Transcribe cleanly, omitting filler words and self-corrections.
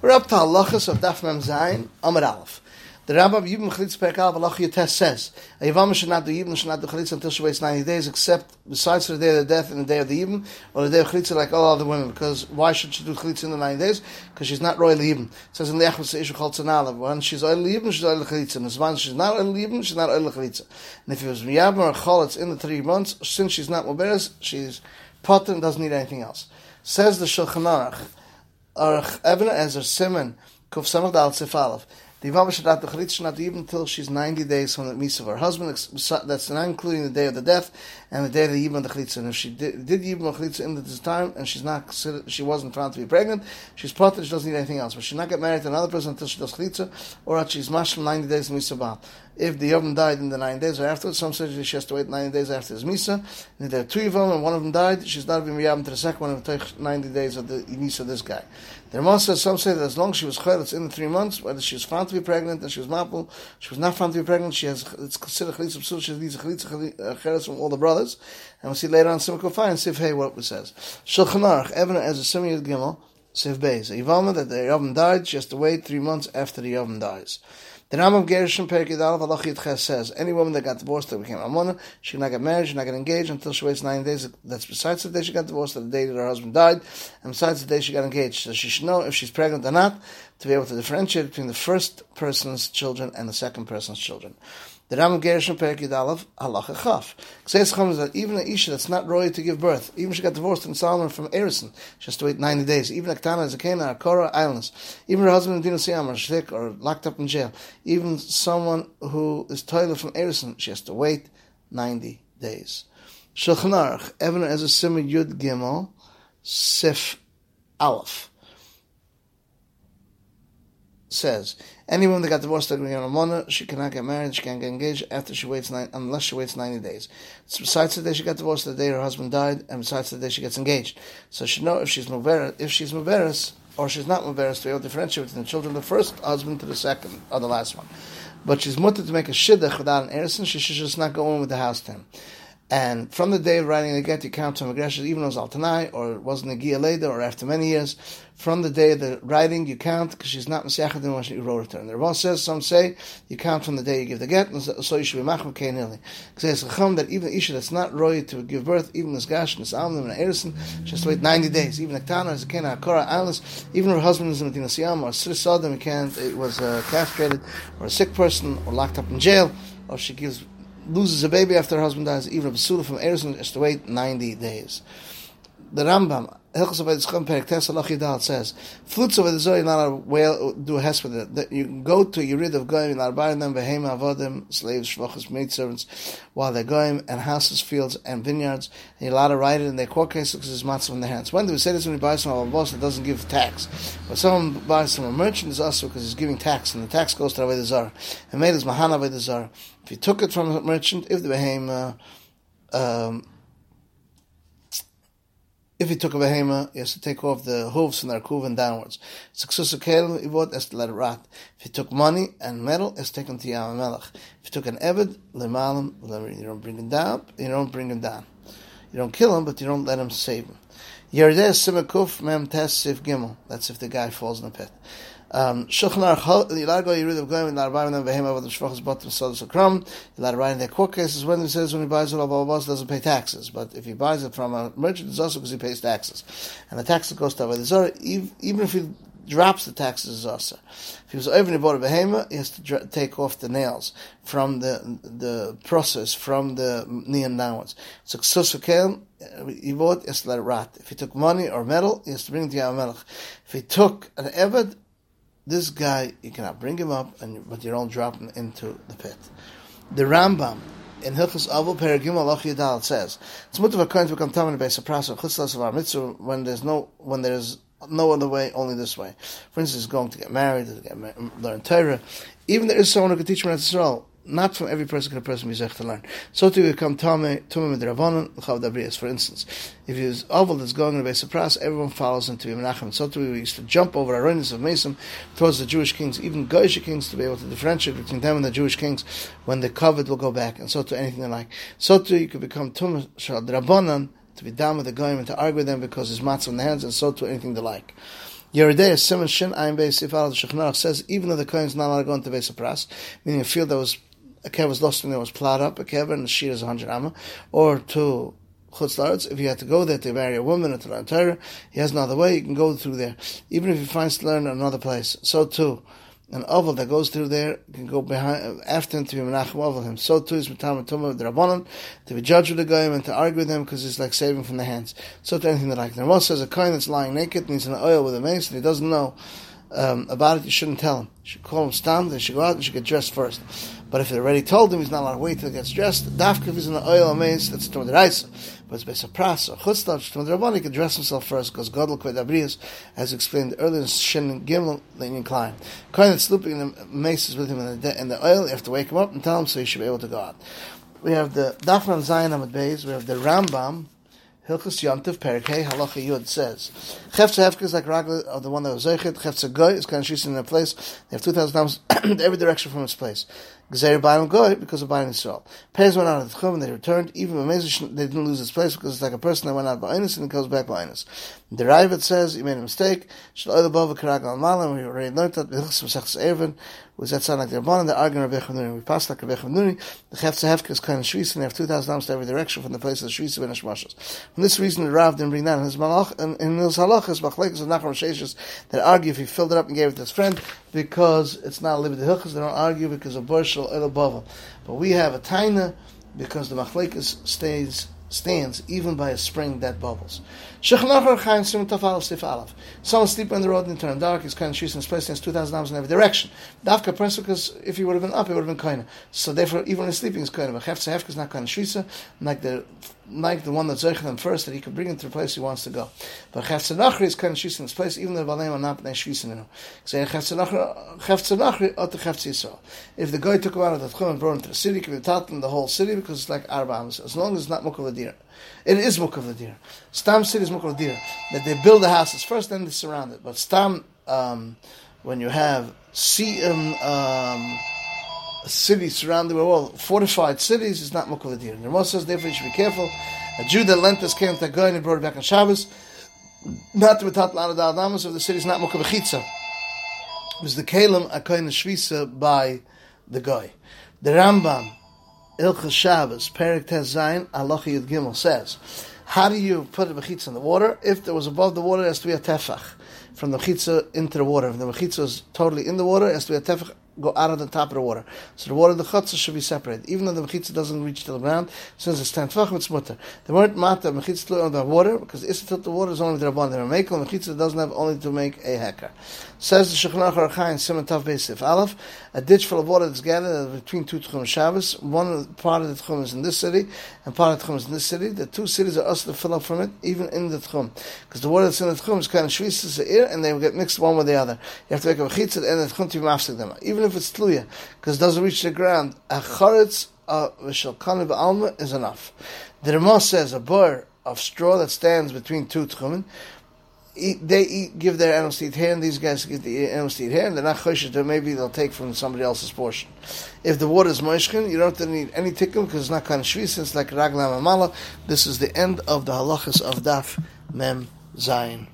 Rabta Allah of Daf Nun Zayin, Amud Aleph. The Rambam Yibum Chalitzah Perek Yud Aleph Halacha Chaf says, a Yavama should not do Yibum, should not do Chalitzah until she waits 90 days, except besides for the day of their death and the day of the Yibum, or the day of Chalitzah like all other women. Because why should she do Chalitzah in the 90 days? Because she's not roy l'yibum. It says in the isha hakallah l'yavam, when she's roy l'yibum, she's roy l'chalitza. And as long as she's not roy l'yibum, she's not roy l'chalitza. And if it was m'yabem or chalitz in the 3 months, since she's not muberes, she's puter and doesn't need anything else. Says the Shulchan Aruch, Even Ha'ezer, Simman Kuf the Yavama should not do Chalitzah, should not do Yibum until she's 90 days from the Misa of her husband. That's not including the day of the death and the day of the Yibum and the Chalitzah. And if she did Yibum and Chalitzah in this time and she wasn't found to be pregnant, she's protected, she doesn't need anything else. But she not get married to another person until she does Chalitzah or until she's mashed from 90 days in Misa Baal. If the Yavam died in the 9 days or afterwards, some say she has to wait 90 days after his Misa. And if there are 2 Yavam and one of them died, she's not being Yavam to the second one until 90 days of the Misa of this guy. The Ramah says, some say that as long as she was Chalitz in the 3 months, whether she was found to be pregnant and she was ma'apul, she was not found to be pregnant, she has, it's considered chalitza b'sul, she needs a chalitza from all the brothers, and we'll see later on Simman Kuf and Sif Hey what it says. Shulchan Aruch, Even Ha'ezer Simman Gimel, Sif Beis, a Yavama that the Yavam died, she has to wait 3 months after the Yavam dies. The Ramah Gereshim Perek Yud Aleph Halacha Chaf says, any woman that got divorced that became Amona, she cannot get married, she cannot get engaged until she waits 9 days. That's besides the day she got divorced, the day that her husband died, and besides the day she got engaged. So she should know if she's pregnant or not, to be able to differentiate between the first person's children and the second person's children. The Ramah Gereshim Perek Yud Aleph Halacha Chaf says that even an isha that's not roy to give birth, even if she got divorced in Solomon from Erisin, she has to wait 90 days. Even Actana katan or Korah islands, even her husband in Dinosiam or sick or locked up in jail, even someone who is toilet from Erisin, she has to wait 90 days. Shulchan Aruch, Even Ha'ezer Simman Yud Gimel Sif Aleph says, any woman that got divorced at Ramona, she cannot get married, she can't get engaged after she waits unless she waits 90 days. So besides the day she got divorced, the day her husband died, and besides the day she gets engaged. So she know if she's muberes or she's not muberes, to be able to differentiate between the children of the first husband to the second or the last one. But she's mutter to make a shidduch without an erisin, she should just not go in with the house to him. And from the day of writing the get, you count from aggression, even though it was altanai, or it wasn't a gia later, or after many years. From the day of the writing, you count, because she's not Mesyachadim when she wrote it. And the Rambam says, some say, you count from the day you give the get, and so you should be machem kainili. Because it's chum that even isha that's not roy to give birth, even this gash, and this amnim, and erisin, she has to wait 90 days. Even Aktana, as a kena, akora, islands, even her husband is in Medina Siyam, or Sri Sodom, he can't, it was castrated, or a sick person, or locked up in jail, or she gives loses a baby after her husband dies, even a basula from Erisin has to wait 90 days. The Rambam, says, flutes over the Zoe, not a whale, do a hess with it. That you go to, you rid of goim, and arba'im them, behemoth, avodim, slaves, shvachas, maid servants, while they're goim, and houses, fields, and vineyards, and you're allowed to ride it in their court cases because it's matzah in their hands. When do we say this? When we buy some of our boss that doesn't give tax. But someone buys from a merchant, is also because he's giving tax, and the tax goes to the Zohar. And made his mahana by the Zohar. If you took it from a merchant, if the behemoth, if he took a behemoth, he has to take off the hooves from their hoof and downwards. Successukelu, he bought, has to let it rot. If he took money and metal, he has to take them to Yavamelech. If he took an Eved, Lemalim, you don't bring him down, You don't kill him, but you don't let him save him. Yerideh Simman Kuf Mem Tes Sif Gimel. That's if the guy falls in the pit. Shulchan Aruch, you let go, you rid of going, and arba'im them behemoth, the shvachas, bottom, sodas, akram. You let ride in their court cases. When he says when he buys it, Abbas doesn't pay taxes, but if he buys it from a merchant, it's also because he pays taxes, and the taxes goes to the Zohar. Even if he drops the taxes, also, if he was over and he bought a behemoth, he has to take off the nails from the process from the knee and downwards. So ksusukel, he bought, he has to let it rot. If he took money or metal, he has to bring it to Yavamelech. If he took an eved, this guy, you cannot bring him up, but you don't drop him into the pit. The Rambam in Hilchos Avul Perigim Aloch Yadal says, "It's mutter for kohen to become tamei by suppressor chutzlas of our mitzvah when there's no other way, only this way. For instance, going to get married, learn Torah. Even there is someone who can teach him Eretz Yisrael. Not from every person can a person be zech to learn. So to become tamei with Rabbanon l'chav dabrias. For instance, if he is oval that's going to be suppressed, everyone follows him to be menachem. So too we used to jump over our ruins of Mesim towards the Jewish kings, even Goyish kings, to be able to differentiate between them and the Jewish kings when the covet will go back, and so to anything they like. So too you could become tumah shal Rabbanon to be down with the goyim and to argue with them because it's matzah in the hands, and so to anything they like. Yeridei Simon Shin Ayin Beis Ifal Shechnarach says even though the coin is not allowed to go into Beis HaPras, meaning a field that was a kev was lost and there was plowed up a kev and the shear is 100 amma, or to Chutz La'aretz, if you had to go there to marry a woman or to learn Torah, he has no other way. You can go through there, even if he finds to learn in another place. So too, an oval that goes through there can go behind after him to be menachem oval him. So too is Matam and Tumah of the Rabbanon to be judged with the goyim and to argue with him because it's like saving from the hands. So to anything that like. The Ramah says a coin that's lying naked needs an oil with a mace and he doesn't know about it. You shouldn't tell him. You should call him stam. They should go out and should get dressed first. But if they already told him, he's not allowed to wait till he gets dressed. Dafka is in the oil mace. That's Tumah D'Raisa. But it's based on pras or chutzlav. Tumah D'Rabbanan, he can dress himself first because Godel Kved Abrius, as explained earlier in Shin Gimel, leaning Klein. Coin that's looping in the mace is with him in the oil. You have to wake him up and tell him so he should be able to go out. We have the Daf Nun Zayin Amud Beis. We have the Rambam. Hilchus Yomtiv Perikei Halacha Yud says Chefza Hefka is like Ragla of the one that was Zoichet. Chefza Goy is kind of she's in their place. They have 2,000 times in every direction from its place. Gzeir Bayim Goy because of Bayim Yisrael. Pairs went out of the chum and they returned. Even Bamezah they didn't lose its place because it's like a person that went out by Einus and it goes back by Einus. The Ravid says he made a mistake. Shloil Abova Karag Al Malam. We already learned that. Hilchus Mesachs Ervin was that sound like the Rabbanan. The Argon Rebbechav Nuri. We passed like Rebbechav Nuri. The Chefza Hefka is kind of she's and they have 2,000 times in every direction from the place of the she's and Hashmashas. For this reason, the Rav didn't bring down his malach and in his halachas, machlekes and nachar sheishes that argue if he filled it up and gave it to his friend because it's not libid hilchas. They don't argue because of borshel el abava. But we have a taina because the machlekes stands even by a spring that bubbles. Someone's sleeping on the road and it turned dark. He's kind of she's in his place. He has 2,000 arms in every direction. Dafka person, because if he would have been up, he would have been koina. So therefore, even when he's sleeping, he's koina. But Hefza Hefka is not kind of she's like the one that's zeichen him first, that he could bring him to the place he wants to go. But Hefza Nachri is kind of she's in his place, even though Baleim are not she's in him. So Hefza Nachri or the Hefza Yisrael. If the guy took him out of the tchum and brought him to the city, he could be taught him the whole city because it's like arba amos. As long as it's not mukavadira. It is mukavadira. Stam city is mukavadira. That they build the houses first, then they surround it. But stam, when you have a city surrounded by a wall, fortified cities is not mukavadira. And the Rambam says, therefore you should be careful. A Jew that lent this came to a guy and he brought it back on Shabbos, not without l'anadal namas of the city is not mukavachitza. It was the kalim akayin shvisa by the guy. The Rambam. Ilchas Shabbos, Perek Tes Zayin, Halacha Yud Gimel says, how do you put a mechitza in the water? If it was above the water, it has to be a tefach. From the mechitza into the water. If the mechitza is totally in the water, it has to be a tefach, go out of the top of the water. So the water of the chutzah should be separated. Even though the mechitza doesn't reach to the ground, since it's tefach, it's mutter. They weren't mata, mechitza tlu on the water, because isn't it the water is only the rabban. They were making, mechitza doesn't have only to make a hecker. Says the Shulchan Aruch in Simman Kuf Beis Sif Aleph, a ditch full of water that's gathered between two tchum Shabbos. One part of the tchum is in this city, and part of the tchum is in this city. The two cities are also to fill up from it, even in the tchum, because the water that's in the tchum is kind of shvisis ear, and they will get mixed one with the other. You have to make a mechitza at the end of the tchum to be mafsek them, even if it's tluya, because it doesn't reach the ground. A charetz v'shalkanu b'alma is enough. The Rambam says a bar of straw that stands between two tchumen. Give their animals to eat here, and these guys give the animals to eat here, and they're not choshesh, then maybe they'll take from somebody else's portion. If the water is moishkin, you don't have to need any tikkum, because it's not kind of shvis, it's like raglam amala. This is the end of the halachas of Daf Mem Zayin.